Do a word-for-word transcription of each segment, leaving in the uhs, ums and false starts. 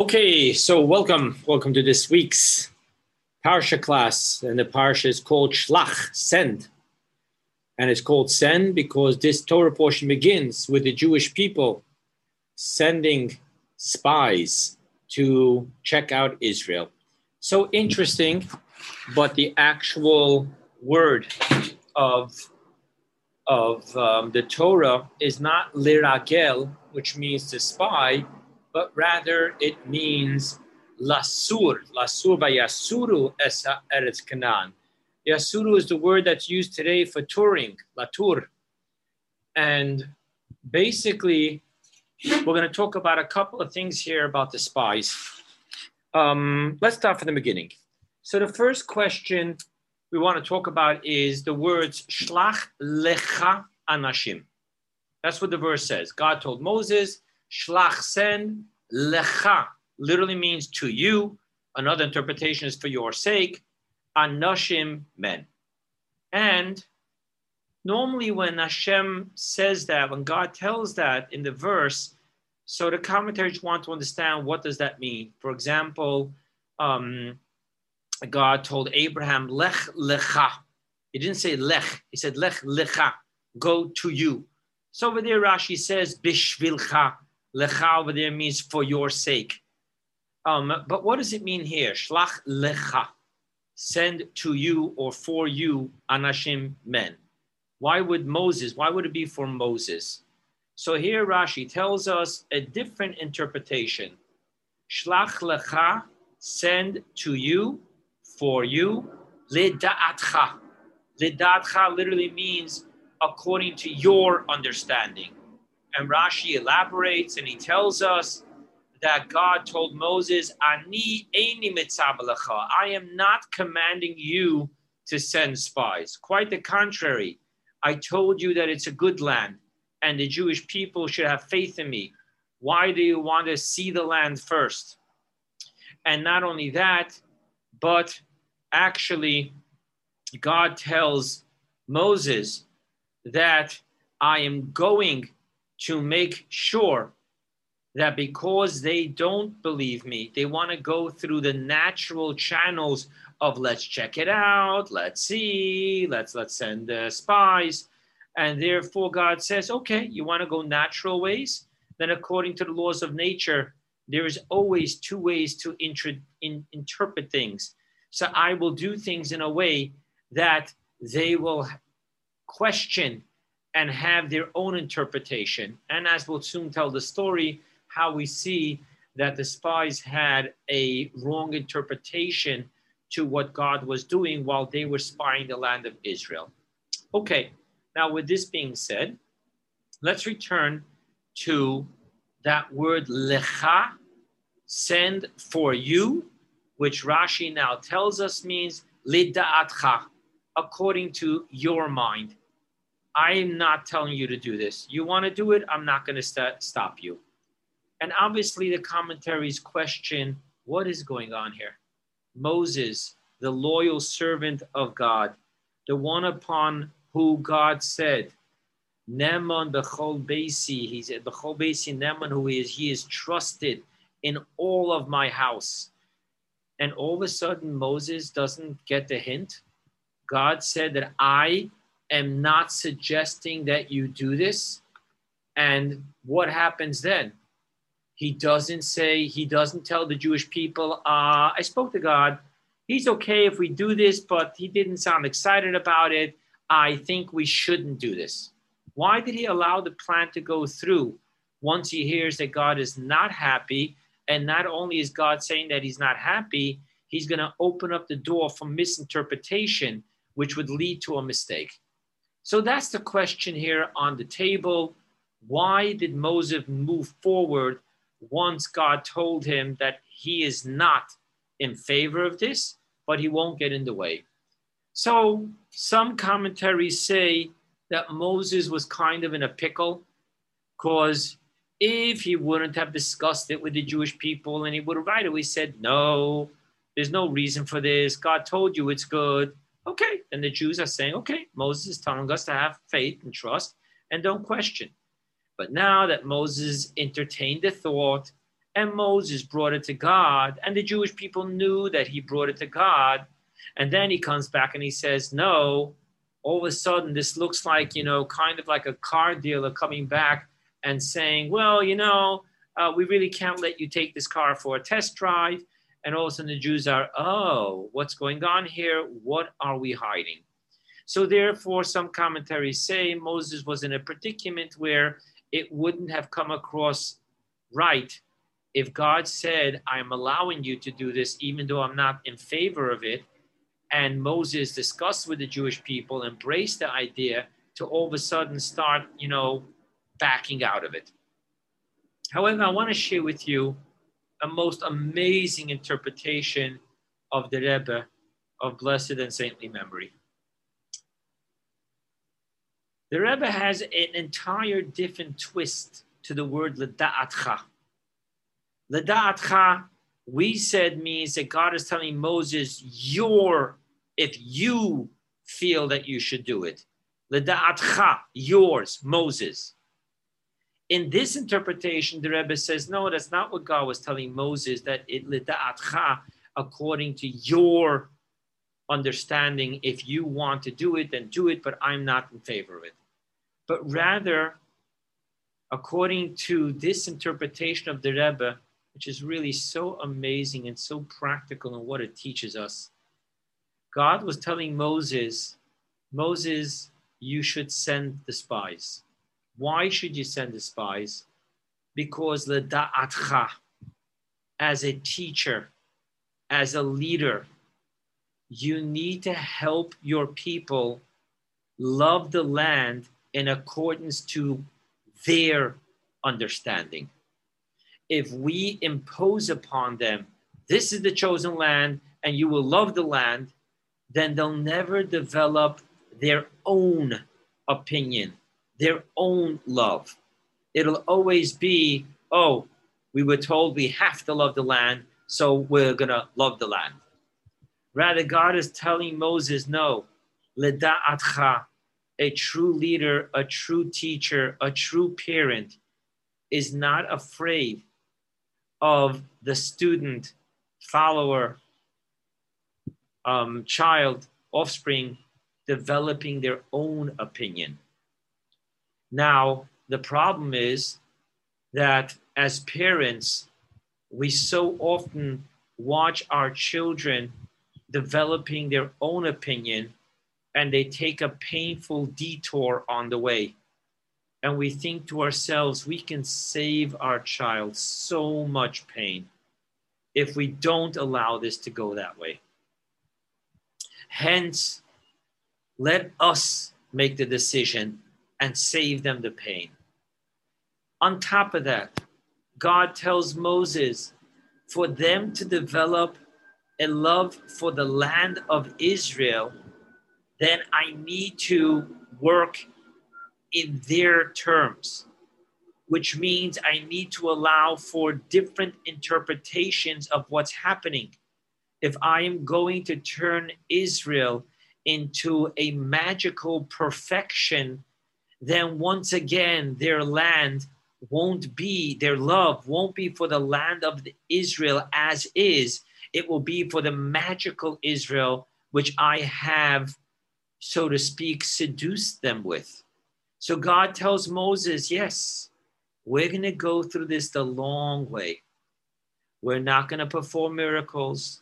Okay, so welcome, welcome to this week's Parsha class, and the Parsha is called Shlach, Send. And it's called Send because this Torah portion begins with the Jewish people sending spies to check out Israel. So interesting, but the actual word of, of um, the Torah is not Liragel, which means to spy, but rather it means lasur. Lasur by Yasuru es eretz kanan. Yasuru is the word that's used today for touring, latur. And basically, we're going to talk about a couple of things here about the spies. Um, let's start from the beginning. So the first question we want to talk about is the words shlach lecha anashim. That's what the verse says. God told Moses, shlach, send, lecha, literally means to you. Another interpretation is for your sake. Anashim, men. And normally when Hashem says that, when God tells that in the verse, so the commentaries want to understand what does that mean. For example, um, God told Abraham, lech lecha. He didn't say lech, he said lech lecha, go to you. So over there Rashi says, Bishvilcha. Lecha over there means for your sake. Um, but what does it mean here? Shlach lecha, send to you or for you, anashim, men. Why would Moses, why would it be for Moses? So here Rashi tells us a different interpretation. Shlach lecha, send to you, for you. Le daatcha. Le daatcha literally means according to your understanding. And Rashi elaborates and he tells us that God told Moses, Ani eini mitzabalcha. I am not commanding you to send spies. Quite the contrary. I told you that it's a good land and the Jewish people should have faith in me. Why do you want to see the land first? And not only that, but actually God tells Moses that I am going to make sure that because they don't believe me, they want to go through the natural channels of let's check it out, let's see, let's let's send uh, spies. And therefore God says, okay, you want to go natural ways? Then according to the laws of nature, there is always two ways to inter- in- interpret things. So I will do things in a way that they will question and have their own interpretation. And as we'll soon tell the story, how we see that the spies had a wrong interpretation to what God was doing while they were spying the land of Israel. Okay, now with this being said, let's return to that word lecha, send for you, which Rashi now tells us means lida'atcha, according to your mind. I am not telling you to do this. You want to do it, I'm not going to st- stop you. And obviously the commentaries question, what is going on here? Moses, the loyal servant of God, the one upon who God said, Neman b'chol beisi, he said, b'chol beisi Neman, who he is, he is trusted in all of my house. And all of a sudden Moses doesn't get the hint. God said that I am not suggesting that you do this. And what happens then? He doesn't say, he doesn't tell the Jewish people, uh, I spoke to God. He's okay if we do this, but he didn't sound excited about it. I think we shouldn't do this. Why did he allow the plan to go through once he hears that God is not happy? And not only is God saying that he's not happy, he's going to open up the door for misinterpretation, which would lead to a mistake. So that's the question here on the table. Why did Moses move forward once God told him that he is not in favor of this, but he won't get in the way? So some commentaries say that Moses was kind of in a pickle, because if he wouldn't have discussed it with the Jewish people and he would have right away said, no, there's no reason for this. God told you it's good. Okay, then the Jews are saying, okay, Moses is telling us to have faith and trust and don't question. But now that Moses entertained the thought and Moses brought it to God, and the Jewish people knew that he brought it to God, and then he comes back and he says, no, all of a sudden this looks like, you know, kind of like a car dealer coming back and saying, well, you know, uh, we really can't let you take this car for a test drive. And all of a sudden the Jews are, oh, what's going on here? What are we hiding? So therefore, some commentaries say Moses was in a predicament where it wouldn't have come across right if God said, I'm allowing you to do this, even though I'm not in favor of it. And Moses discussed with the Jewish people, embraced the idea, to all of a sudden start, you know, backing out of it. However, I want to share with you a most amazing interpretation of the Rebbe of blessed and saintly memory. The Rebbe has an entire different twist to the word Le daatcha. Le daatcha, we said, means that God is telling Moses, your, if you feel that you should do it. Le daatcha, yours, Moses. In this interpretation, the Rebbe says, no, that's not what God was telling Moses, that it le daatcha, according to your understanding, if you want to do it, then do it, but I'm not in favor of it. But rather, according to this interpretation of the Rebbe, which is really so amazing and so practical in what it teaches us, God was telling Moses, Moses, you should send the spies. Why should you send the spies? Because le da'atcha, as a teacher, as a leader, you need to help your people love the land in accordance to their understanding. If we impose upon them, this is the chosen land and you will love the land, then they'll never develop their own opinion, their own love. It'll always be, oh, we were told we have to love the land, so we're gonna love the land. Rather, God is telling Moses, no, le da'atcha, a true leader, a true teacher, a true parent is not afraid of the student, follower, um, child, offspring, developing their own opinion. Now, the problem is that as parents, we so often watch our children developing their own opinion, and they take a painful detour on the way. And we think to ourselves, we can save our child so much pain if we don't allow this to go that way. Hence, let us make the decision and save them the pain. On top of that, God tells Moses, for them to develop a love for the land of Israel, then I need to work in their terms, which means I need to allow for different interpretations of what's happening. If I am going to turn Israel into a magical perfection, then once again, their land won't be, their love won't be for the land of Israel as is. It will be for the magical Israel, which I have, so to speak, seduced them with. So God tells Moses, yes, we're going to go through this the long way. We're not going to perform miracles.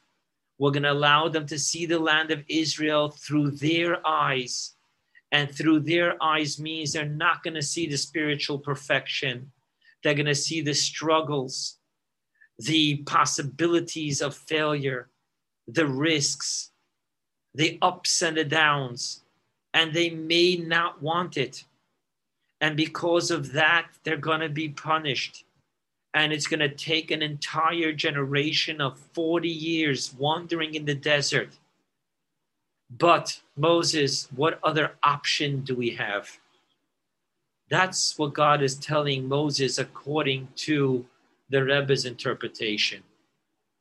We're going to allow them to see the land of Israel through their eyes. And through their eyes means they're not going to see the spiritual perfection. They're going to see the struggles, the possibilities of failure, the risks, the ups and the downs, and they may not want it. And because of that, they're going to be punished. And it's going to take an entire generation of forty years wandering in the desert. But Moses, what other option do we have? That's what God is telling Moses according to the Rebbe's interpretation.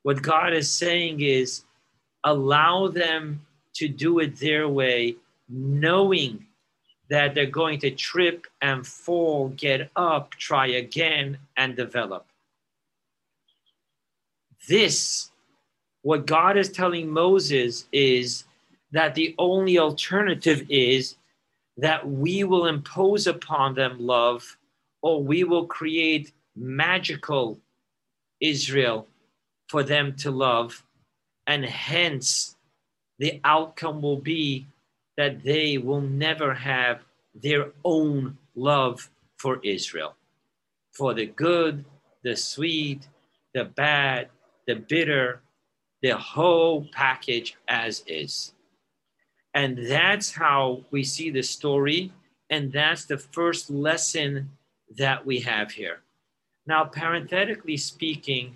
What God is saying is, allow them to do it their way, knowing that they're going to trip and fall, get up, try again, and develop. This, what God is telling Moses, is that the only alternative is that we will impose upon them love, or we will create magical Israel for them to love. And hence, the outcome will be that they will never have their own love for Israel, for the good, the sweet, the bad, the bitter, the whole package as is. And that's how we see the story, and that's the first lesson that we have here. Now, parenthetically speaking,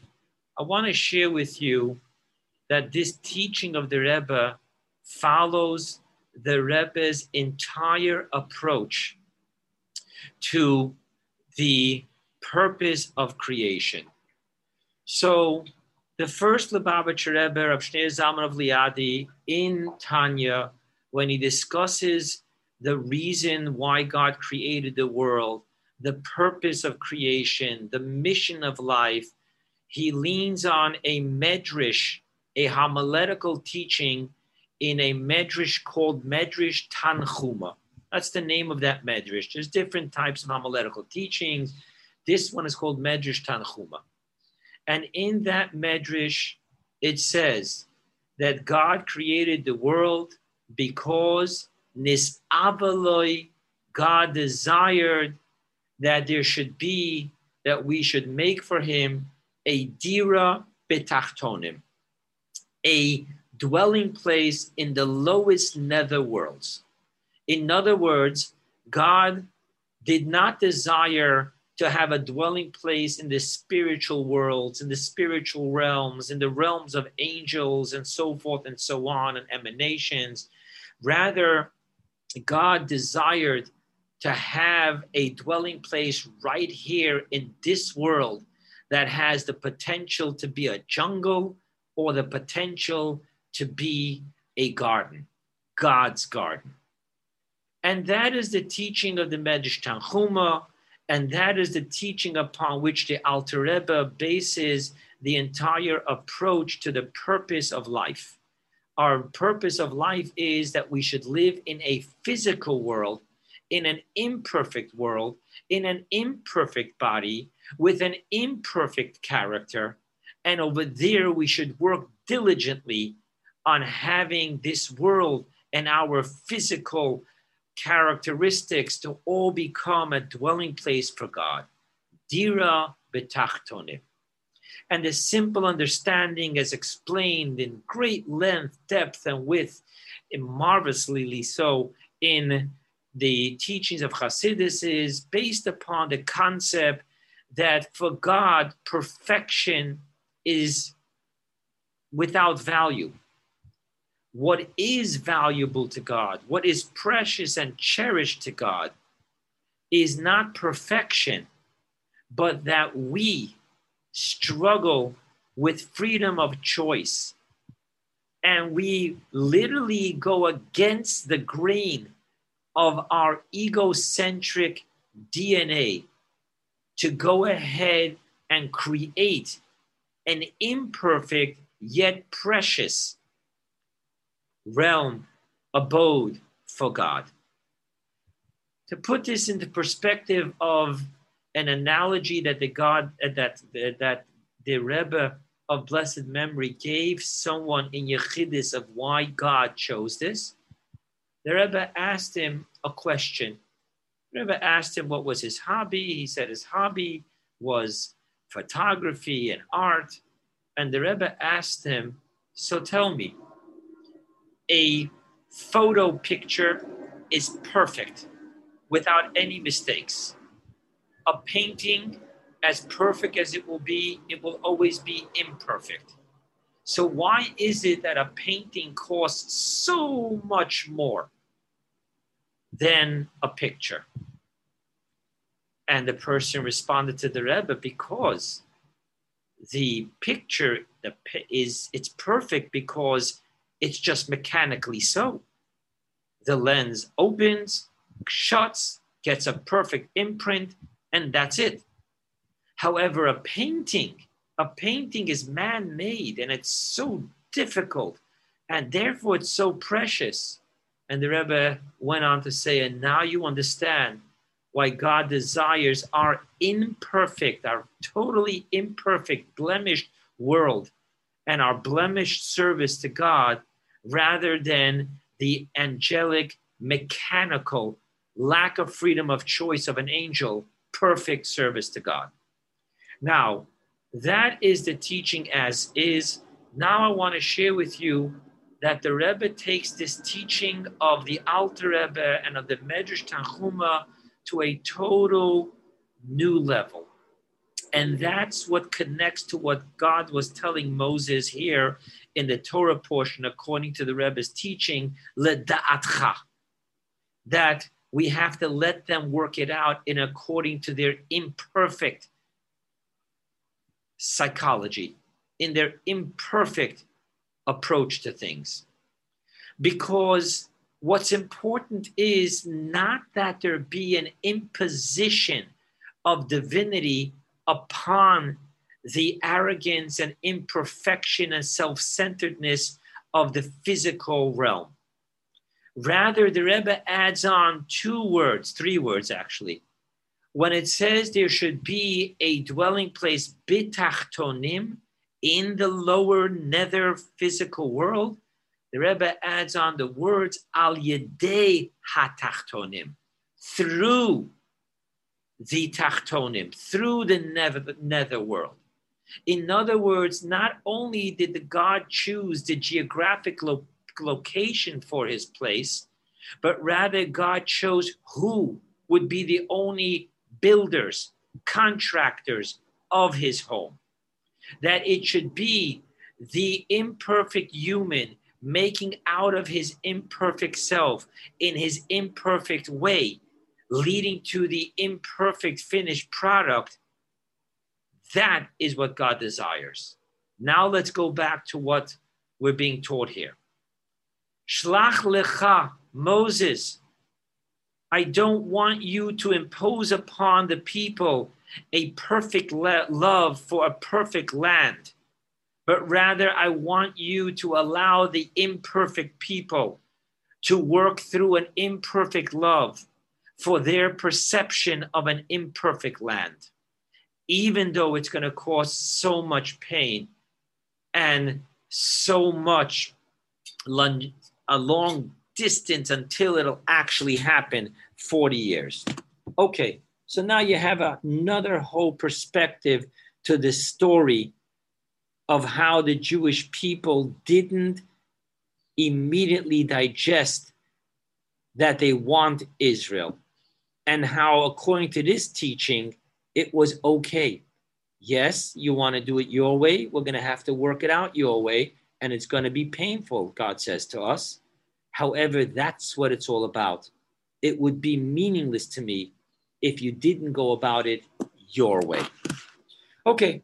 I want to share with you that this teaching of the Rebbe follows the Rebbe's entire approach to the purpose of creation. So the first Lubavitcher Rebbe of Shnei Zalman of Liadi in Tanya, when he discusses the reason why God created the world, the purpose of creation, the mission of life, he leans on a medrash, a homiletical teaching in a medrash called Midrash Tanchuma. That's the name of that medrash. There's different types of homiletical teachings. This one is called Midrash Tanchuma. And in that medrash, it says that God created the world because Nis'avaloi, God desired that there should be, that we should make for him a Dira Betachtonim, a dwelling place in the lowest nether worlds. In other words, God did not desire to have a dwelling place in the spiritual worlds, in the spiritual realms, in the realms of angels and so forth and so on, and emanations. Rather, God desired to have a dwelling place right here in this world that has the potential to be a jungle or the potential to be a garden, God's garden. And that is the teaching of the Midrash Tanchuma, and that is the teaching upon which the Alter Rebbe bases the entire approach to the purpose of life. Our purpose of life is that we should live in a physical world, in an imperfect world, in an imperfect body, with an imperfect character. And over there, we should work diligently on having this world and our physical characteristics to all become a dwelling place for God. Dira Betachtonim. And the simple understanding as explained in great length, depth, and width, and marvelously so in the teachings of Hasidus, is based upon the concept that for God, perfection is without value. What is valuable to God, what is precious and cherished to God, is not perfection, but that we struggle with freedom of choice. And we literally go against the grain of our egocentric D N A to go ahead and create an imperfect yet precious realm, abode for God. To put this into perspective of an analogy that the God uh, that uh, that the Rebbe of blessed memory gave someone in Yechidus of why God chose this, the Rebbe asked him a question. The Rebbe asked him what was his hobby. He said his hobby was photography and art. And the Rebbe asked him, so tell me, a photo picture is perfect without any mistakes. A painting, as perfect as it will be, it will always be imperfect. So why is it that a painting costs so much more than a picture? And the person responded to the Rebbe, because the picture is, it's perfect because it's just mechanically so. The lens opens, shuts, gets a perfect imprint, and that's it. However, a painting, A painting is man-made, and it's so difficult, and therefore it's so precious. And the Rebbe went on to say, and now you understand why God desires our imperfect, our totally imperfect, blemished world and our blemished service to God, rather than the angelic, mechanical, lack of freedom of choice of an angel, perfect service to God. Now, that is the teaching as is. Now I want to share with you that the Rebbe takes this teaching of the Alter Rebbe and of the Midrash Tanchuma to a total new level. And that's what connects to what God was telling Moses here in the Torah portion, according to the Rebbe's teaching, Le daatcha, that we have to let them work it out in according to their imperfect psychology, in their imperfect approach to things. Because what's important is not that there be an imposition of divinity upon the arrogance and imperfection and self-centeredness of the physical realm. Rather, the Rebbe adds on two words, three words actually. When it says there should be a dwelling place, Betachtonim, in the lower nether physical world, the Rebbe adds on the words al yedei hatachtonim, through the tachtonim, through the nether, nether world. In other words, not only did the God choose the geographic lo- location for his place, but rather God chose who would be the only builders, contractors of his home. That it should be the imperfect human making out of his imperfect self in his imperfect way, leading to the imperfect finished product. That is what God desires. Now let's go back to what we're being taught here. Shlach lecha, Moses, I don't want you to impose upon the people a perfect le- love for a perfect land, but rather I want you to allow the imperfect people to work through an imperfect love for their perception of an imperfect land, even though it's going to cause so much pain and so much long, a long distance until it'll actually happen, forty years. Okay. So now you have another whole perspective to this story of how the Jewish people didn't immediately digest that they want Israel, and how, according to this teaching, it was okay. Yes, you want to do it your way. We're going to have to work it out your way, and it's going to be painful, God says to us. However, that's what it's all about. It would be meaningless to me if you didn't go about it your way. Okay,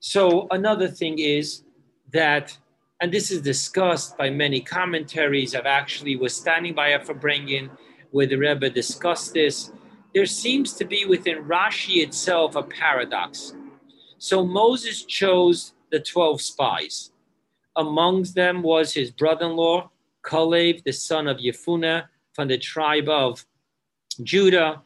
so another thing is that, and this is discussed by many commentaries, I've actually was standing by a Fabringen where the Rebbe discussed this. There seems to be within Rashi itself a paradox. So Moses chose the twelve spies. Amongst them was his brother-in-law, Kalev, the son of Yefuneh, from the tribe of Judah.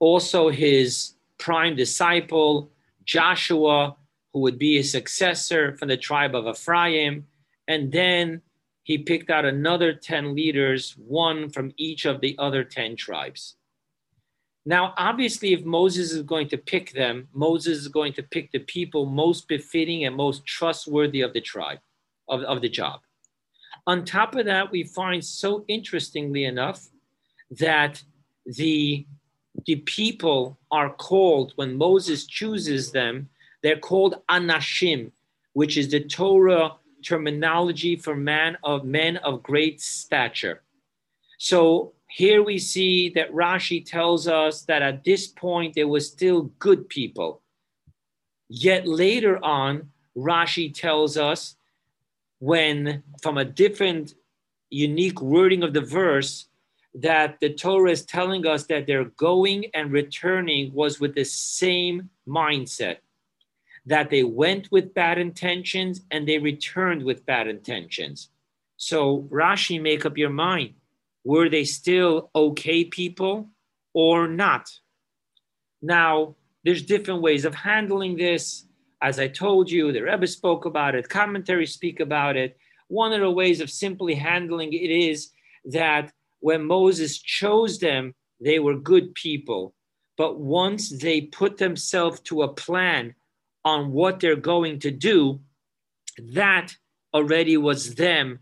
Also his prime disciple, Joshua, who would be his successor from the tribe of Ephraim. And then he picked out another ten leaders, one from each of the other ten tribes. Now, obviously, if Moses is going to pick them, Moses is going to pick the people most befitting and most trustworthy of the tribe, of, of the job. On top of that, we find, so interestingly enough, that the The people are called, when Moses chooses them, they're called anashim, which is the Torah terminology for man of men of great stature. So here we see that Rashi tells us that at this point, they were still good people. Yet later on, Rashi tells us, when from a different unique wording of the verse, that the Torah is telling us that their going and returning was with the same mindset. that they went with bad intentions and they returned with bad intentions. So Rashi, make up your mind. Were they still okay people or not? Now, there's different ways of handling this. As I told you, the Rebbe spoke about it, commentaries speak about it. One of the ways of simply handling it is that when Moses chose them, they were good people. But once they put themselves to a plan on what they're going to do, that already was them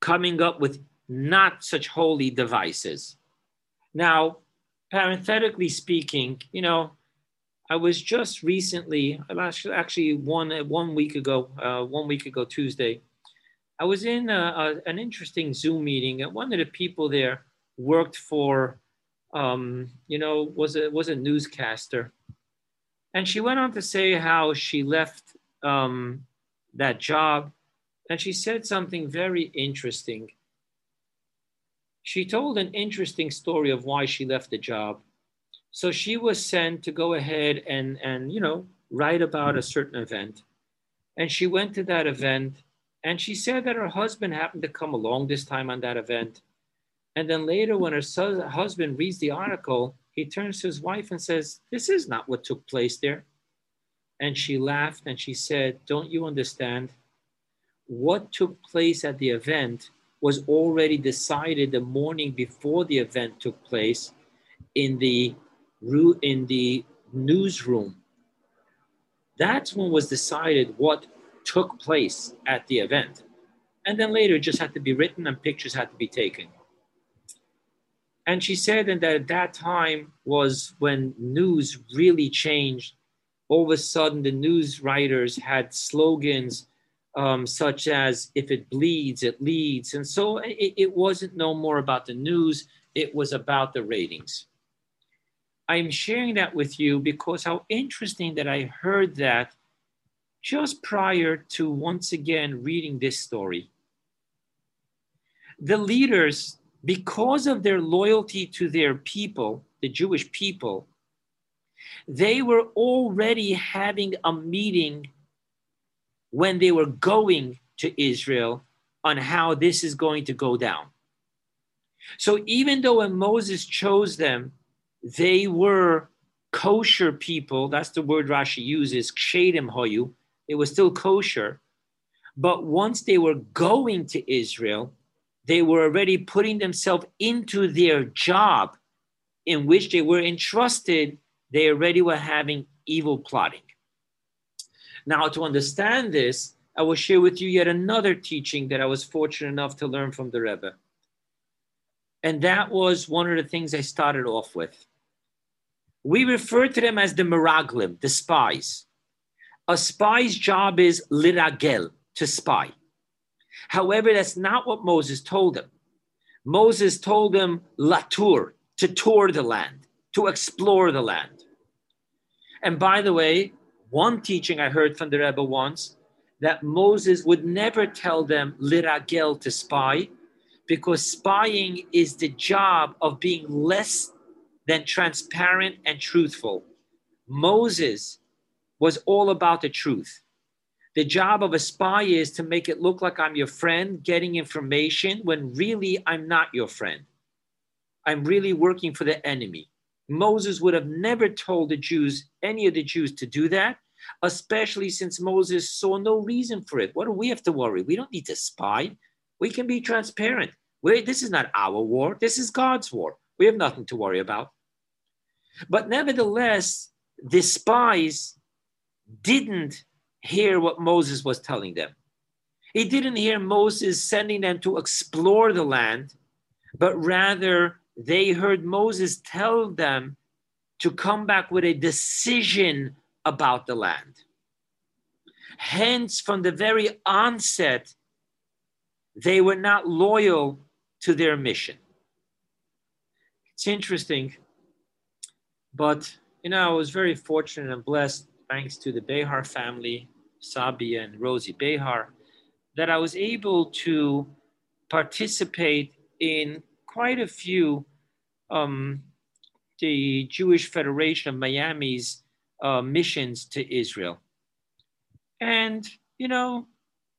coming up with not such holy devices. Now, parenthetically speaking, you know, I was just recently, actually one one week ago, uh, one week ago Tuesday, I was in a, a, an interesting Zoom meeting, and one of the people there worked for, um, you know, was a, was a newscaster. And she went on to say how she left um, that job, and she said something very interesting. She told an interesting story of why she left the job. So she was sent to go ahead and, and you know, write about a certain event. And she went to that event, and she said that her husband happened to come along this time on that event. And then later when her su- husband reads the article, he turns to his wife and says, "This is not what took place there." And she laughed and she said, "Don't you understand? What took place at the event was already decided the morning before the event took place in the in the newsroom. That's when was decided what took place at the event. And then later it just had to be written and pictures had to be taken." And she said and that at that time was when news really changed. All of a sudden, the news writers had slogans um, such as, "If it bleeds, it leads." And so it, it wasn't no more about the news. It was about the ratings. I'm sharing that with you because how interesting that I heard that just prior to, once again, reading this story. The leaders, because of their loyalty to their people, the Jewish people, they were already having a meeting when they were going to Israel on how this is going to go down. So even though when Moses chose them, they were kosher people. That's the word Rashi uses, kshedim hoyu. It was still kosher. But once they were going to Israel, they were already putting themselves into their job in which they were entrusted. They already were having evil plotting. Now, to understand this, I will share with you yet another teaching that I was fortunate enough to learn from the Rebbe. And that was one of the things I started off with. We refer to them as the meraglim, the spies. A spy's job is liragel, to spy. However, that's not what Moses told them. Moses told them latur, to tour the land, to explore the land. And by the way, one teaching I heard from the Rebbe once, that Moses would never tell them liragel, to spy, because spying is the job of being less than transparent and truthful. Moses was all about the truth. The job of a spy is to make it look like I'm your friend, getting information, when really I'm not your friend. I'm really working for the enemy. Moses would have never told the Jews, any of the Jews, to do that, especially since Moses saw no reason for it. What do we have to worry? We don't need to spy. We can be transparent. We're, this is not our war. This is God's war. We have nothing to worry about. But nevertheless, the spies didn't hear what Moses was telling them. He didn't hear Moses sending them to explore the land, but rather they heard Moses tell them to come back with a decision about the land. Hence, from the very onset, they were not loyal to their mission. It's interesting, but, you know, I was very fortunate and blessed, thanks to the Behar family, Sabi and Rosie Behar, that I was able to participate in quite a few, um, the Jewish Federation of Miami's uh, missions to Israel. And, you know,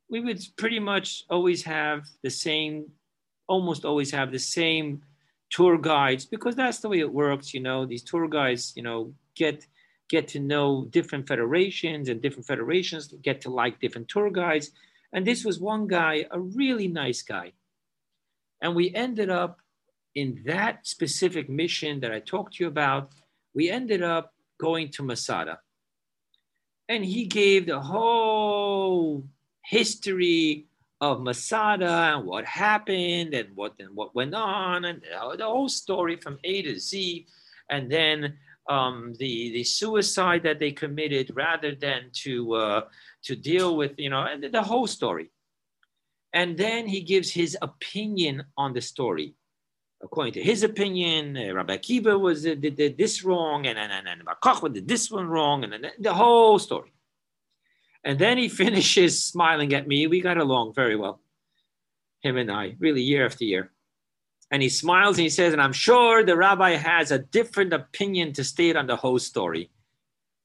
we would pretty much always have the same, almost always have the same tour guides, because that's the way it works. You know, these tour guides, you know, get get to know different federations, and different federations get to like different tour guides. And this was one guy, a really nice guy. And we ended up in that specific mission that I talked to you about, we ended up going to Masada. And he gave the whole history of Masada and what happened and what, and what went on, and the whole story from A to Z. And then um, the, the suicide that they committed rather than to, uh, to deal with, you know, and the whole story. And then he gives his opinion on the story. According to his opinion, Rabbi Akiva was, uh, did, did this wrong, and, and, and, and Bar Kochba did this one wrong, and, and the whole story. And then he finishes smiling at me. We got along very well, him and I, really year after year. And he smiles and he says, and I'm sure the rabbi has a different opinion to state on the whole story.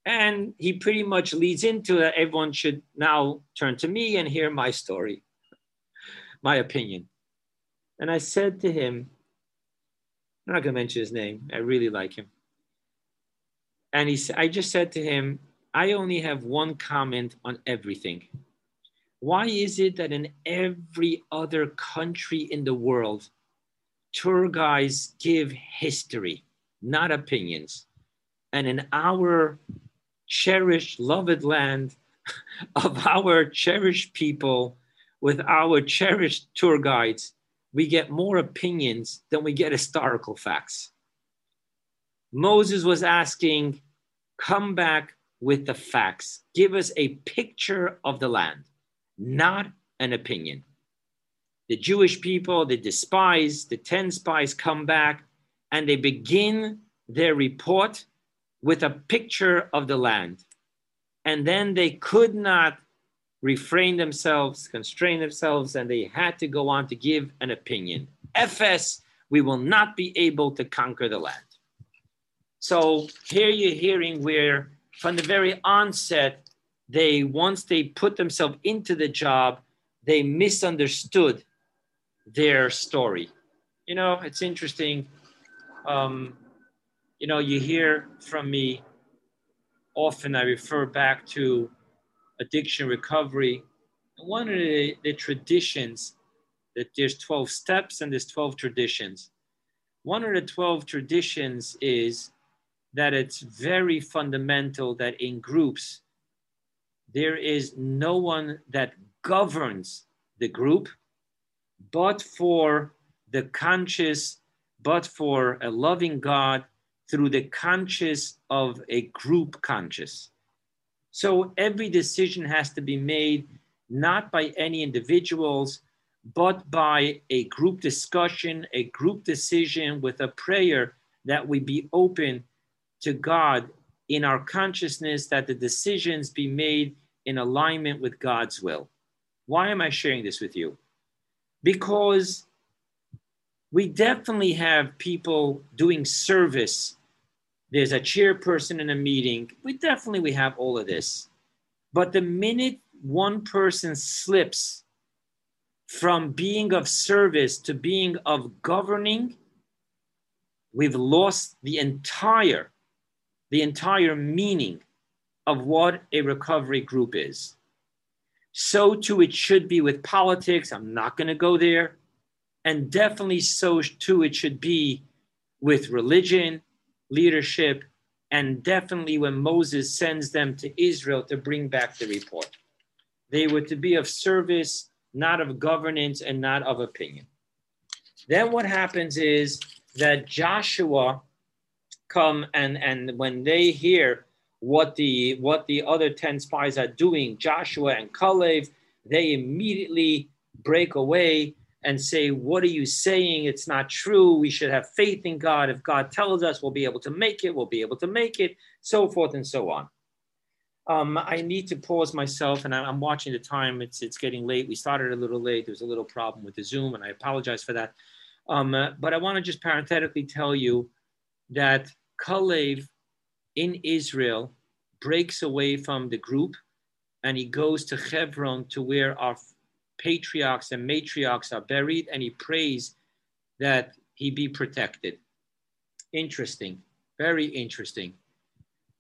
And he pretty much leads into that everyone should now turn to me and hear my story, my opinion. And I said to him, I'm not going to mention his name. I really like him. And he, I just said to him, I only have one comment on everything. Why is it that in every other country in the world, tour guides give history, not opinions? And in our cherished, loved land of our cherished people, with our cherished tour guides, we get more opinions than we get historical facts. Moses was asking, come back with the facts. Give us a picture of the land, not an opinion. The Jewish people, the spies, the ten spies come back and they begin their report with a picture of the land. And then they could not refrain themselves, constrain themselves, and they had to go on to give an opinion. F S, we will not be able to conquer the land. So here you're hearing where from the very onset, they, once they put themselves into the job, they misunderstood their story. You know, it's interesting. Um, you know, you hear from me often, I refer back to addiction recovery. One of the, the traditions that there's twelve steps and there's twelve traditions. One of the twelve traditions is that it's very fundamental that in groups, there is no one that governs the group, but for the conscious, but for a loving God through the conscious of a group conscious. So every decision has to be made, not by any individuals, but by a group discussion, a group decision with a prayer that we be open to God in our consciousness, that the decisions be made in alignment with God's will. Why am I sharing this with you? Because we definitely have people doing service. There's a chairperson in a meeting. We definitely, we have all of this. But the minute one person slips from being of service to being of governing, we've lost the entire, the entire meaning of what a recovery group is. So too it should be with politics. I'm not going to go there. And definitely so too it should be with religion, leadership, and definitely when Moses sends them to Israel to bring back the report. They were to be of service, not of governance, and not of opinion. Then what happens is that Joshua come and, and when they hear what the, what the other ten spies are doing, Joshua and Kalev, they immediately break away and say, what are you saying? It's not true. We should have faith in God. If God tells us we'll be able to make it, we'll be able to make it, so forth and so on. Um, I need to pause myself, and I'm watching the time. It's, it's getting late. We started a little late. There was a little problem with the Zoom, and I apologize for that. Um, uh, but I want to just parenthetically tell you that Kalev in Israel breaks away from the group and he goes to Hebron, to where our patriarchs and matriarchs are buried, and he prays that he be protected. Interesting, very interesting.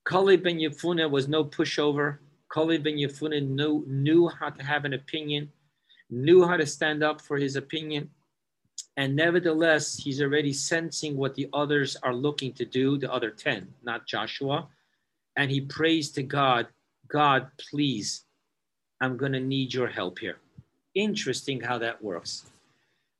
Kalev ben Yefuneh was no pushover. Kalev ben Yefuneh knew, knew how to have an opinion, knew how to stand up for his opinion. And nevertheless, he's already sensing what the others are looking to do, the other ten, not Joshua. And he prays to God, God, please, I'm going to need your help here. Interesting how that works.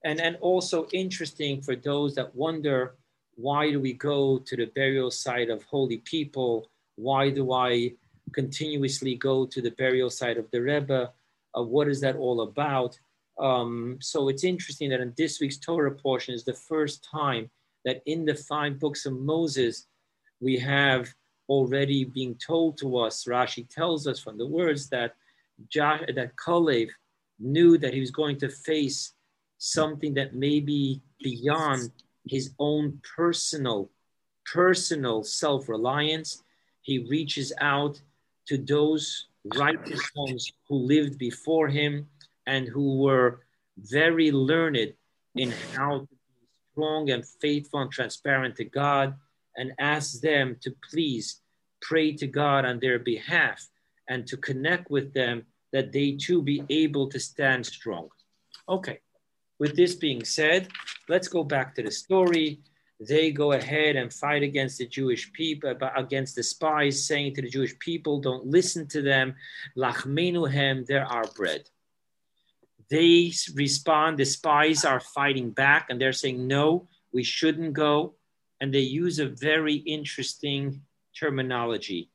And, and also interesting for those that wonder, why do we go to the burial site of holy people? Why do I continuously go to the burial site of the Rebbe? Uh, what is that all about? Um, so it's interesting that in this week's Torah portion is the first time that in the five books of Moses, we have already being told to us, Rashi tells us from the words that, Josh, that Kalev knew that he was going to face something that may be beyond his own personal, personal self-reliance. He reaches out to those righteous ones who lived before him and who were very learned in how to be strong and faithful and transparent to God, and asks them to please pray to God on their behalf and to connect with them that they too be able to stand strong. Okay, with this being said, let's go back to the story. They go ahead and fight against the Jewish people, against the spies, saying to the Jewish people, don't listen to them. Lachmenuhem, they're our bread. They respond, the spies are fighting back and they're saying, no, we shouldn't go. And they use a very interesting terminology.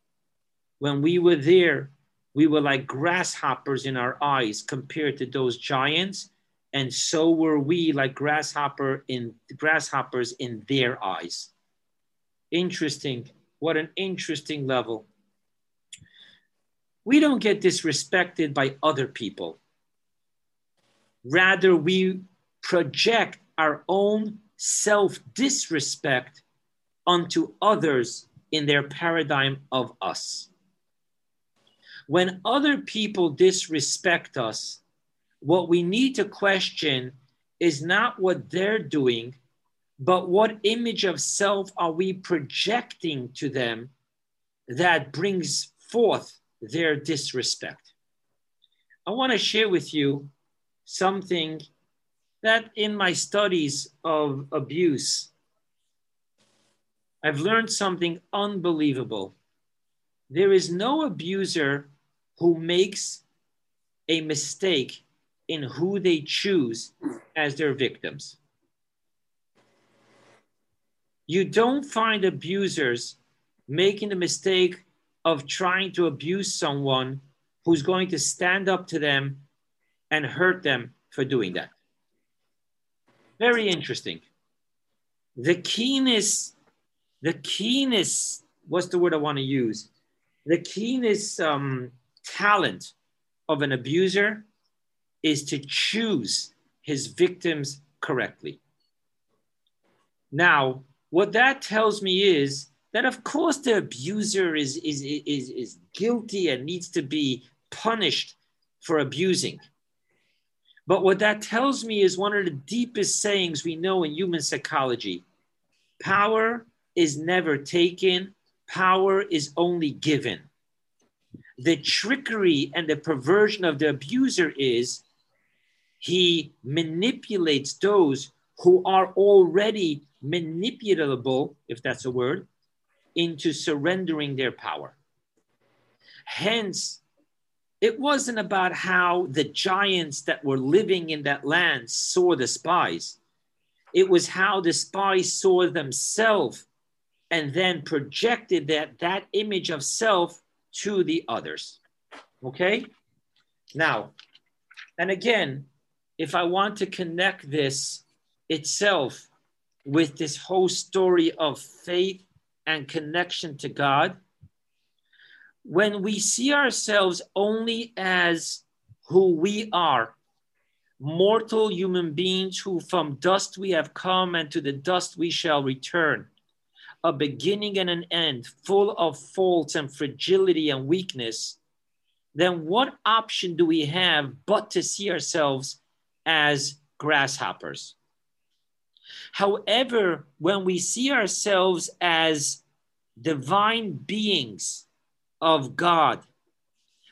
When we were there, we were like grasshoppers in our eyes compared to those giants. And so were we like grasshopper in, grasshoppers in their eyes. Interesting. What an interesting level. We don't get disrespected by other people. Rather, we project our own self-disrespect onto others in their paradigm of us. When other people disrespect us, what we need to question is not what they're doing, but what image of self are we projecting to them that brings forth their disrespect. I want to share with you something that in my studies of abuse, I've learned something unbelievable. There is no abuser who makes a mistake in who they choose as their victims. You don't find abusers making the mistake of trying to abuse someone who's going to stand up to them and hurt them for doing that. Very interesting. The keenest, the keenest, what's the word I want to use? The keenest um, talent of an abuser is to choose his victims correctly. Now, what that tells me is that of course the abuser is, is, is, is guilty and needs to be punished for abusing. But what that tells me is one of the deepest sayings we know in human psychology. Power is never taken, power is only given. The trickery and the perversion of the abuser is he manipulates those who are already manipulatable, if that's a word, into surrendering their power. Hence, it wasn't about how the giants that were living in that land saw the spies. It was how the spies saw themselves and then projected that, that image of self to the others. Okay? Now, and again, if I want to connect this itself with this whole story of faith and connection to God, when we see ourselves only as who we are, mortal human beings who from dust we have come and to the dust we shall return, a beginning and an end, full of faults and fragility and weakness, then what option do we have but to see ourselves as grasshoppers? However, when we see ourselves as divine beings of God,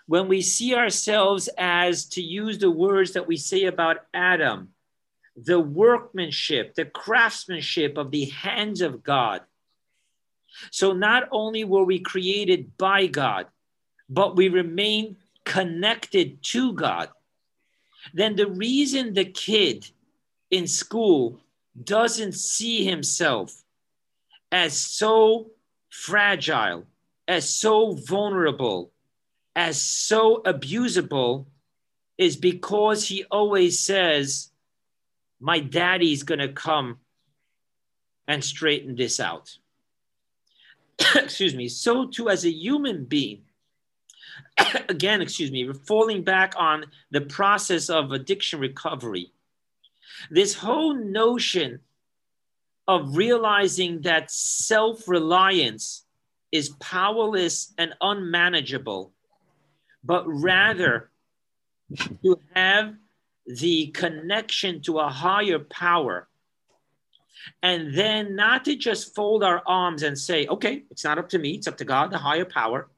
when we see ourselves as, to use the words that we say about Adam, the workmanship, the craftsmanship of the hands of God. So not only were we created by God, but we remain connected to God. Then the reason the kid in school doesn't see himself as so fragile, as so vulnerable, as so abusable, is because he always says, my daddy's going to come and straighten this out. Excuse me. So too, as a human being, again, excuse me, we're falling back on the process of addiction recovery. This whole notion of realizing that self-reliance is powerless and unmanageable, but rather to have the connection to a higher power, and then not to just fold our arms and say, okay, it's not up to me, it's up to God, the higher power,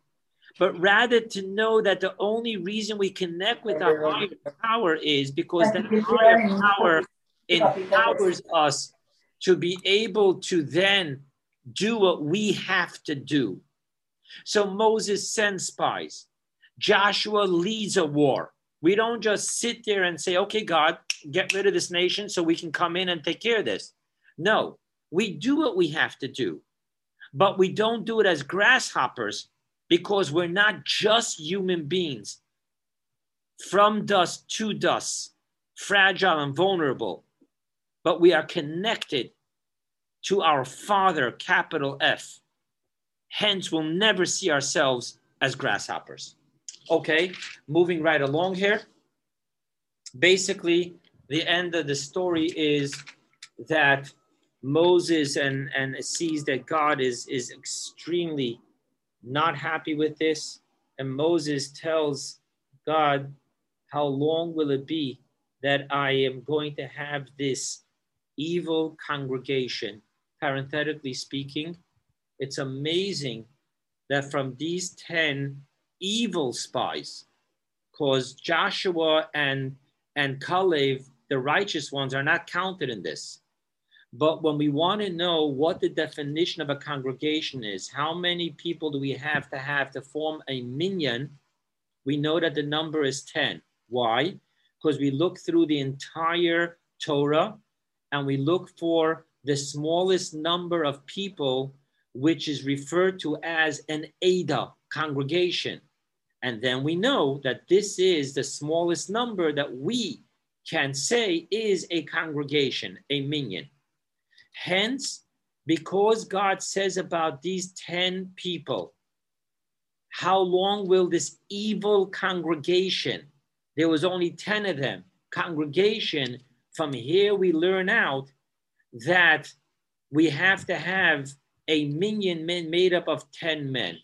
but rather to know that the only reason we connect with our higher power is because that higher power empowers us to be able to then do what we have to do. So Moses sends spies. Joshua leads a war. We don't just sit there and say, okay, God, get rid of this nation so we can come in and take care of this. No, we do what we have to do, but we don't do it as grasshoppers, because we're not just human beings, from dust to dust, fragile and vulnerable, but we are connected to our Father, capital F. Hence, we'll never see ourselves as grasshoppers. Okay, moving right along here. Basically, the end of the story is that Moses and, and sees that God is, is extremely not happy with this. And Moses tells God, how long will it be that I am going to have this evil congregation? Parenthetically speaking, it's amazing that from these ten evil spies, because Joshua and, and Kalev, the righteous ones, are not counted in this. But when we want to know what the definition of a congregation is, how many people do we have to have to form a minyan, we know that the number is ten. Why? Because we look through the entire Torah and we look for the smallest number of people, which is referred to as an Eda, congregation. And then we know that this is the smallest number that we can say is a congregation, a minyan. Hence, because God says about these ten people, how long will this evil congregation, there was only ten of them, congregation, from here we learn out that we have to have a minyan made up of ten men.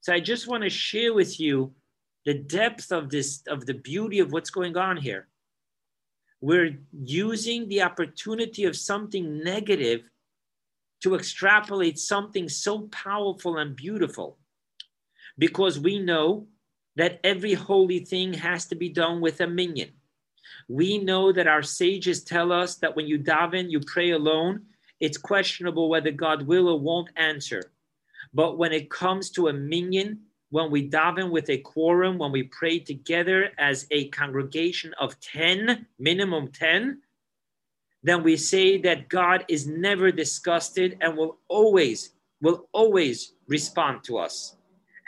So I just want to share with you the depth of this, of the beauty of what's going on here. We're using the opportunity of something negative to extrapolate something so powerful and beautiful, because we know that every holy thing has to be done with a minyan. We know that our sages tell us that when you daven, you pray alone, it's questionable whether God will or won't answer. But when it comes to a minyan, when we daven with a quorum, when we pray together as a congregation of ten, minimum ten, then we say that God is never disgusted and will always, will always respond to us.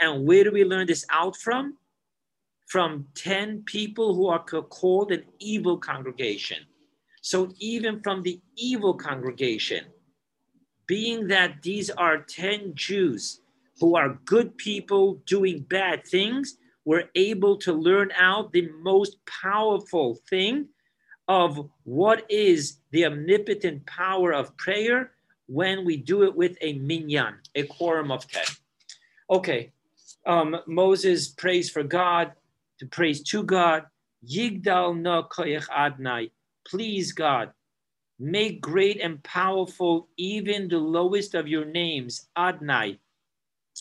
And where do we learn this out from? From ten people who are called an evil congregation. So even from the evil congregation, being that these are ten Jews who are good people doing bad things, we're able to learn out the most powerful thing of what is the omnipotent power of prayer when we do it with a minyan, a quorum of ten. Okay, um, Moses prays for God. to praise to God. Yigdal na koyach adnai. Please, God, make great and powerful even the lowest of your names, Adnai,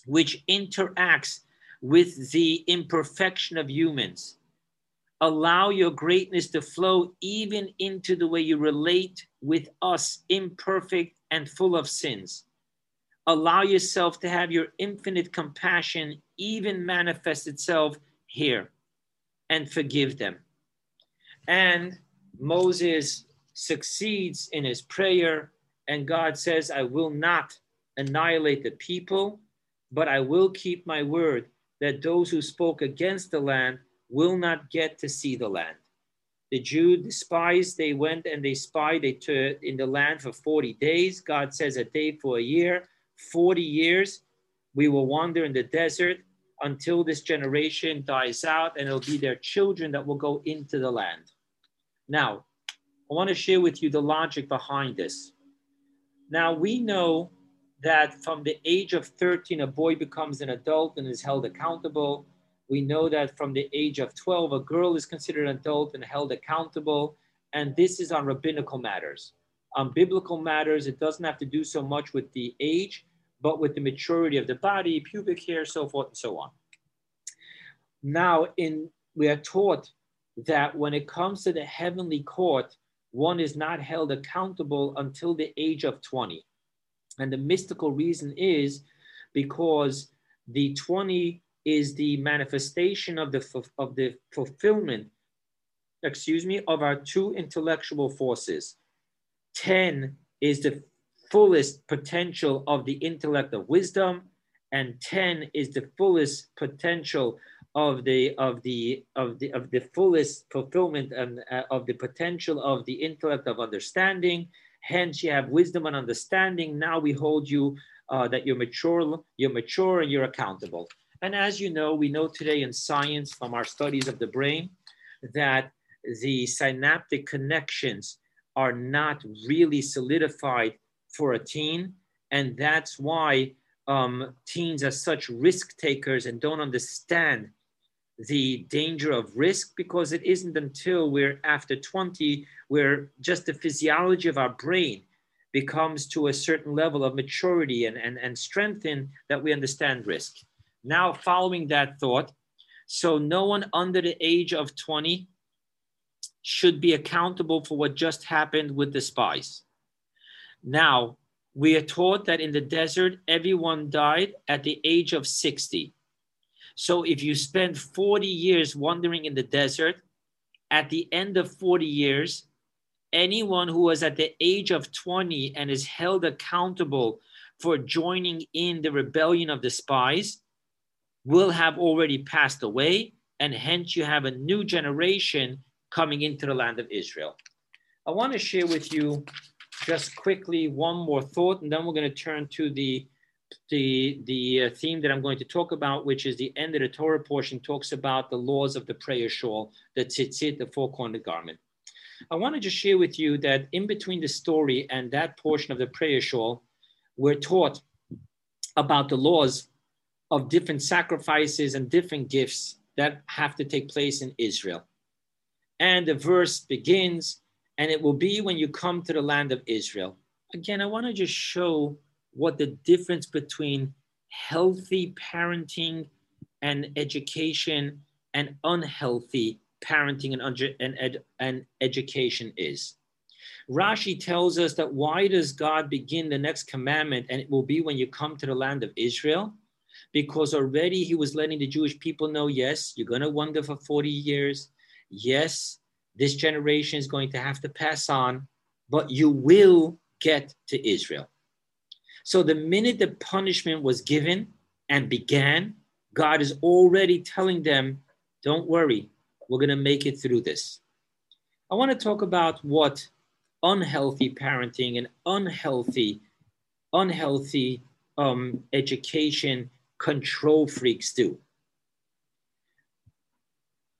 which interacts with the imperfection of humans. Allow your greatness to flow even into the way you relate with us, imperfect and full of sins. Allow yourself to have your infinite compassion even manifest itself here, and forgive them. And Moses succeeds in his prayer, and God says, I will not annihilate the people, but I will keep my word that those who spoke against the land will not get to see the land. The Jews despised, they went and they spied they turned in the land for forty days. God says a day for a year, forty years. We will wander in the desert until this generation dies out, and it'll be their children that will go into the land. Now, I want to share with you the logic behind this. Now, we know that from the age of thirteen, a boy becomes an adult and is held accountable. We know that from the age of twelve, a girl is considered an adult and held accountable. And this is on rabbinical matters. On biblical matters, it doesn't have to do so much with the age, but with the maturity of the body, pubic hair, so forth and so on. Now, in, we are taught that when it comes to the heavenly court, one is not held accountable until the age of twenty. And the mystical reason is because the twenty is the manifestation of the, of the fulfillment, excuse me, of our two intellectual forces. ten is the fullest potential of the intellect of wisdom, and ten is the fullest potential of the of the of the of the fullest fulfillment and uh, of the potential of the intellect of understanding. Hence, you have wisdom and understanding. Now we hold you uh, that you're mature, you're mature, and you're accountable. And as you know, we know today in science from our studies of the brain that the synaptic connections are not really solidified for a teen, and that's why um, teens are such risk takers and don't understand the danger of risk, because it isn't until we're after twenty where just the physiology of our brain becomes to a certain level of maturity and, and, and strengthen that we understand risk. Now, following that thought, so no one under the age of twenty should be accountable for what just happened with the spies. Now, we are taught that in the desert, everyone died at the age of sixty. So if you spend forty years wandering in the desert, at the end of forty years, anyone who was at the age of twenty and is held accountable for joining in the rebellion of the spies will have already passed away, and hence you have a new generation coming into the land of Israel. I want to share with you just quickly one more thought, and then we're going to turn to the the the theme that I'm going to talk about, which is the end of the Torah portion talks about the laws of the prayer shawl, the tzitzit, the four-cornered garment. I want to just share with you that in between the story and that portion of the prayer shawl, we're taught about the laws of different sacrifices and different gifts that have to take place in Israel. And the verse begins, and it will be when you come to the land of Israel. Again, I want to just show what the difference between healthy parenting and education and unhealthy parenting and, un- and, ed- and education is. Rashi tells us that why does God begin the next commandment, and it will be when you come to the land of Israel? Because already he was letting the Jewish people know, yes, you're going to wander for forty years. Yes, this generation is going to have to pass on, but you will get to Israel. So the minute the punishment was given and began, God is already telling them, don't worry, we're going to make it through this. I want to talk about what unhealthy parenting and unhealthy, unhealthy um, education control freaks do.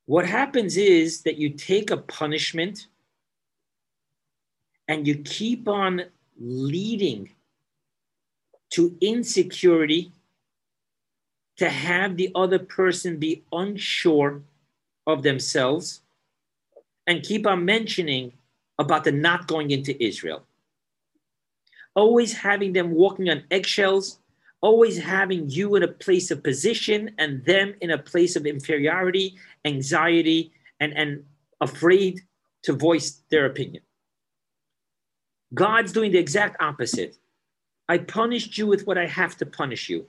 What happens is that you take a punishment and you keep on leading to insecurity, to have the other person be unsure of themselves and keep on mentioning about the not going into Israel. Always having them walking on eggshells, always having you in a place of position and them in a place of inferiority, anxiety, and, and afraid to voice their opinion. God's doing the exact opposite. I punished you with what I have to punish you.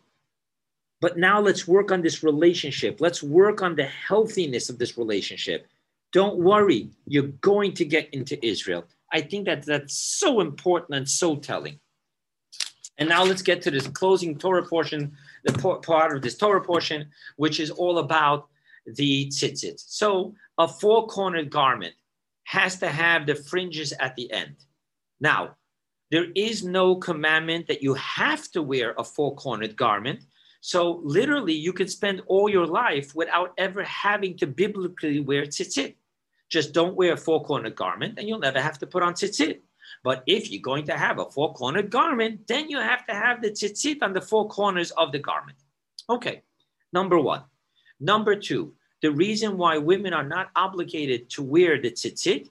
But now let's work on this relationship. Let's work on the healthiness of this relationship. Don't worry, you're going to get into Israel. I think that that's so important and so telling. And now let's get to this closing Torah portion, the part of this Torah portion, which is all about the tzitzit. So a four-cornered garment has to have the fringes at the end. Now, there is no commandment that you have to wear a four-cornered garment. So literally, you can spend all your life without ever having to biblically wear tzitzit. Just don't wear a four-cornered garment, and you'll never have to put on tzitzit. But if you're going to have a four-cornered garment, then you have to have the tzitzit on the four corners of the garment. Okay, number one. Number two, the reason why women are not obligated to wear the tzitzit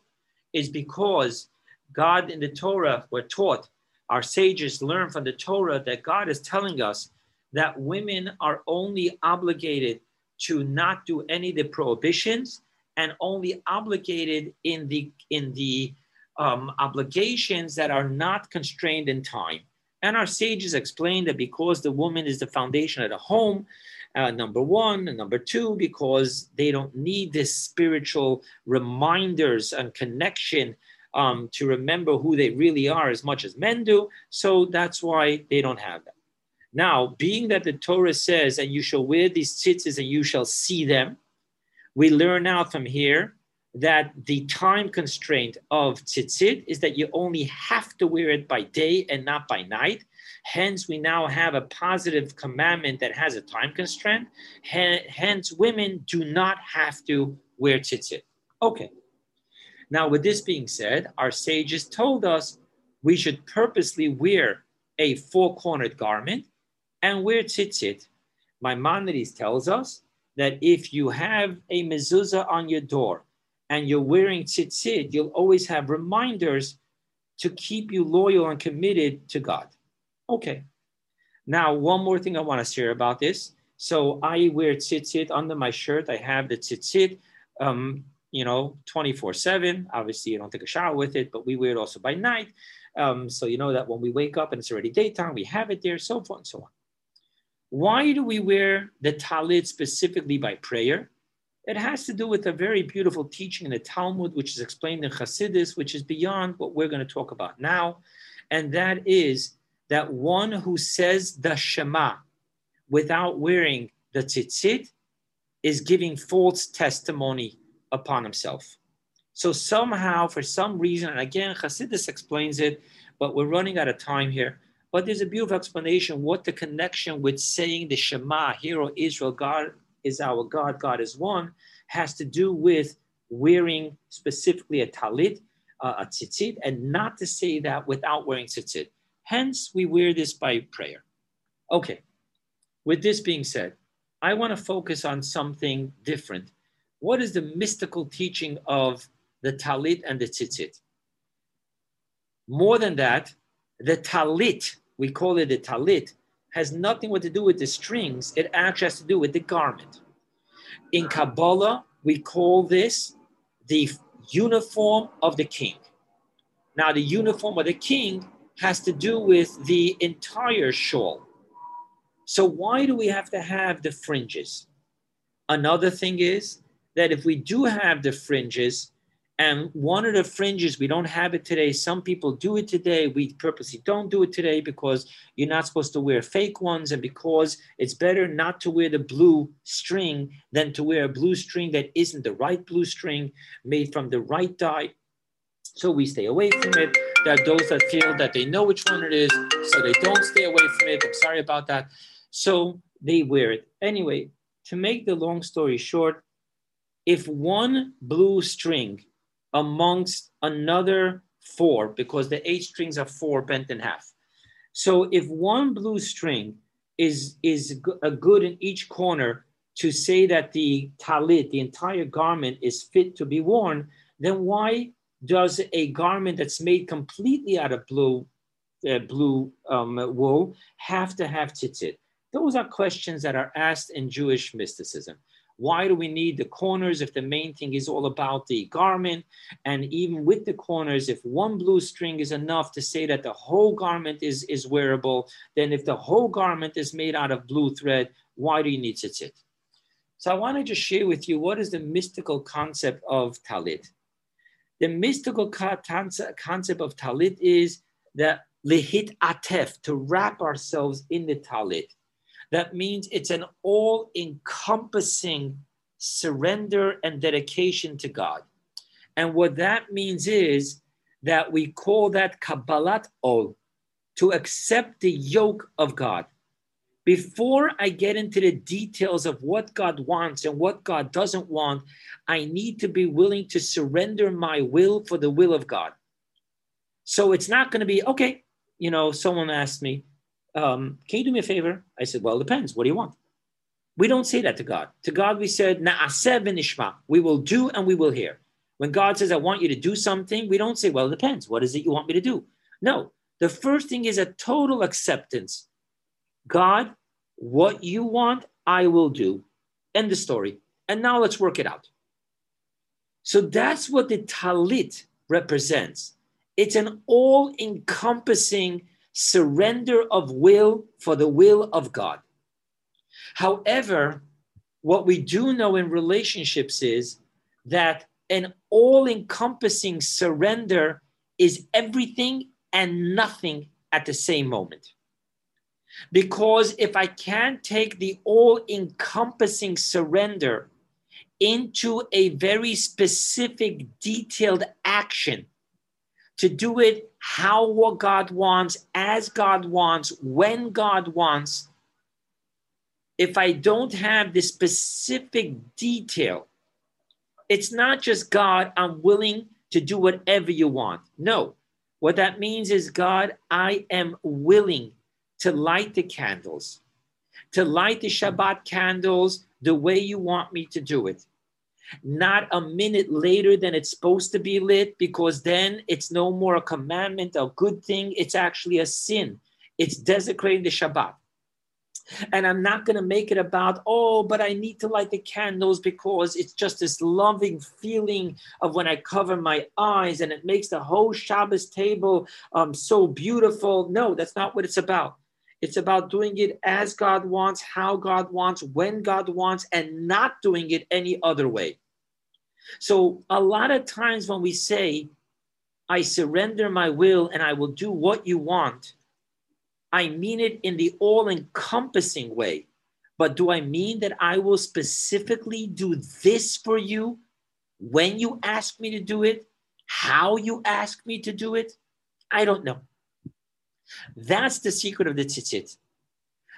is because God in the Torah were taught, our sages learn from the Torah that God is telling us that women are only obligated to not do any of the prohibitions and only obligated in the, in the um, obligations that are not constrained in time. And our sages explained that because the woman is the foundation of the home, uh, number one, and number two, because they don't need this spiritual reminders and connection um, to remember who they really are as much as men do. So that's why they don't have that. Now, being that the Torah says, and you shall wear these tzitzits and you shall see them, we learn out from here that the time constraint of tzitzit is that you only have to wear it by day and not by night. Hence, we now have a positive commandment that has a time constraint. Hence, women do not have to wear tzitzit. Okay. Now, with this being said, our sages told us we should purposely wear a four-cornered garment and wear tzitzit. Maimonides tells us that if you have a mezuzah on your door and you're wearing tzitzit, you'll always have reminders to keep you loyal and committed to God. Okay. Now, one more thing I want to share about this. So I wear tzitzit under my shirt. I have the tzitzit, um, you know, twenty-four seven. Obviously, you don't take a shower with it, but we wear it also by night. Um, so you know that when we wake up and it's already daytime, we have it there, so forth and so on. Why do we wear the tallit specifically by prayer? It has to do with a very beautiful teaching in the Talmud, which is explained in Hasidus, which is beyond what we're going to talk about now. And that is that one who says the Shema without wearing the tzitzit is giving false testimony upon himself. So somehow, for some reason, and again, Hasidus explains it, but we're running out of time here. But there's a beautiful explanation what the connection with saying the Shema, Hear, O Israel, God is our God, God is one, has to do with wearing specifically a tallit, uh, a tzitzit, and not to say that without wearing tzitzit. Hence, we wear this by prayer. Okay, with this being said, I want to focus on something different. What is the mystical teaching of the tallit and the tzitzit? More than that, the tallit, we call it the tallit, has nothing what to do with the strings. It actually has to do with the garment. In Kabbalah, we call this the uniform of the king. Now, the uniform of the king has to do with the entire shawl. So why do we have to have the fringes? Another thing is that if we do have the fringes, and one of the fringes, we don't have it today. Some people do it today. We purposely don't do it today because you're not supposed to wear fake ones and because it's better not to wear the blue string than to wear a blue string that isn't the right blue string made from the right dye. So we stay away from it. There are those that feel that they know which one it is, so they don't stay away from it. I'm sorry about that. So they wear it. Anyway, to make the long story short, if one blue string amongst another four, because the eight strings are four bent in half. So if one blue string is, is a good in each corner to say that the tallit, the entire garment, is fit to be worn, then why does a garment that's made completely out of blue, uh, blue um, wool have to have tzitzit? Those are questions that are asked in Jewish mysticism. Why do we need the corners if the main thing is all about the garment? And even with the corners, if one blue string is enough to say that the whole garment is, is wearable, then if the whole garment is made out of blue thread, why do you need tzitzit? So I want to just share with you what is the mystical concept of tallit. The mystical concept of tallit is the lehit atef, to wrap ourselves in the tallit. That means it's an all-encompassing surrender and dedication to God. And what that means is that we call that Kabbalat Ol, to accept the yoke of God. Before I get into the details of what God wants and what God doesn't want, I need to be willing to surrender my will for the will of God. So it's not going to be, okay, you know, someone asked me, Um, can you do me a favor? I said, well, it depends. What do you want? We don't say that to God. To God, we said, Na'aseh v'nishma. We will do and we will hear. When God says, I want you to do something, we don't say, well, it depends. What is it you want me to do? No. The first thing is a total acceptance. God, what you want, I will do. End the story. And now let's work it out. So that's what the tallit represents. It's an all-encompassing surrender of will for the will of God. However, what we do know in relationships is that an all-encompassing surrender is everything and nothing at the same moment. Because if I can't take the all-encompassing surrender into a very specific, detailed action, to do it how what God wants, as God wants, when God wants. If I don't have the specific detail, it's not just God, I'm willing to do whatever you want. No, what that means is God, I am willing to light the candles, to light the Shabbat candles the way you want me to do it. Not a minute later than it's supposed to be lit, because then it's no more a commandment, a good thing. It's actually a sin. It's desecrating the Shabbat. And I'm not going to make it about, oh, but I need to light the candles because it's just this loving feeling of when I cover my eyes and it makes the whole Shabbos table um, so beautiful. No, that's not what it's about. It's about doing it as God wants, how God wants, when God wants, and not doing it any other way. So a lot of times when we say, I surrender my will and I will do what you want, I mean it in the all-encompassing way. But do I mean that I will specifically do this for you when you ask me to do it, how you ask me to do it? I don't know. That's the secret of the tzitzit.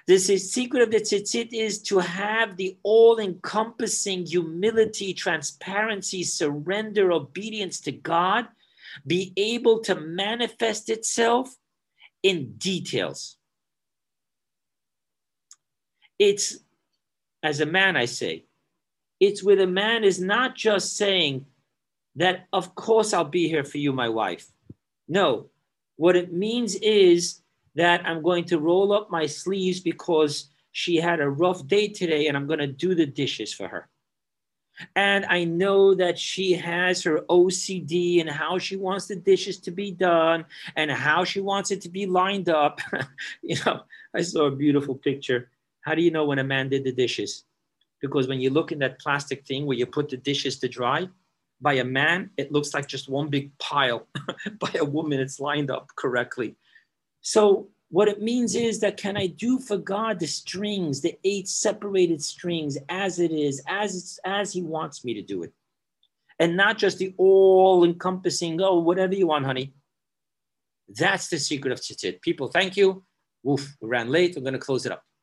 The secret of the tzitzit is to have the all-encompassing humility, transparency, surrender, obedience to God, be able to manifest itself in details. It's, as a man I say, it's where the man is not just saying that, of course I'll be here for you, my wife. No. What it means is that I'm going to roll up my sleeves because she had a rough day today and I'm going to do the dishes for her. And I know that she has her O C D and how she wants the dishes to be done and how she wants it to be lined up. You know, I saw a beautiful picture. How do you know when a man did the dishes? Because when you look in that plastic thing where you put the dishes to dry, by a man, it looks like just one big pile. By a woman, it's lined up correctly. So what it means is that can I do for God the strings, the eight separated strings as it is, as it's, as he wants me to do it. And not just the all-encompassing, oh, whatever you want, honey. That's the secret of tzitzit. People, thank you. Woof, we ran late. We're going to close it up.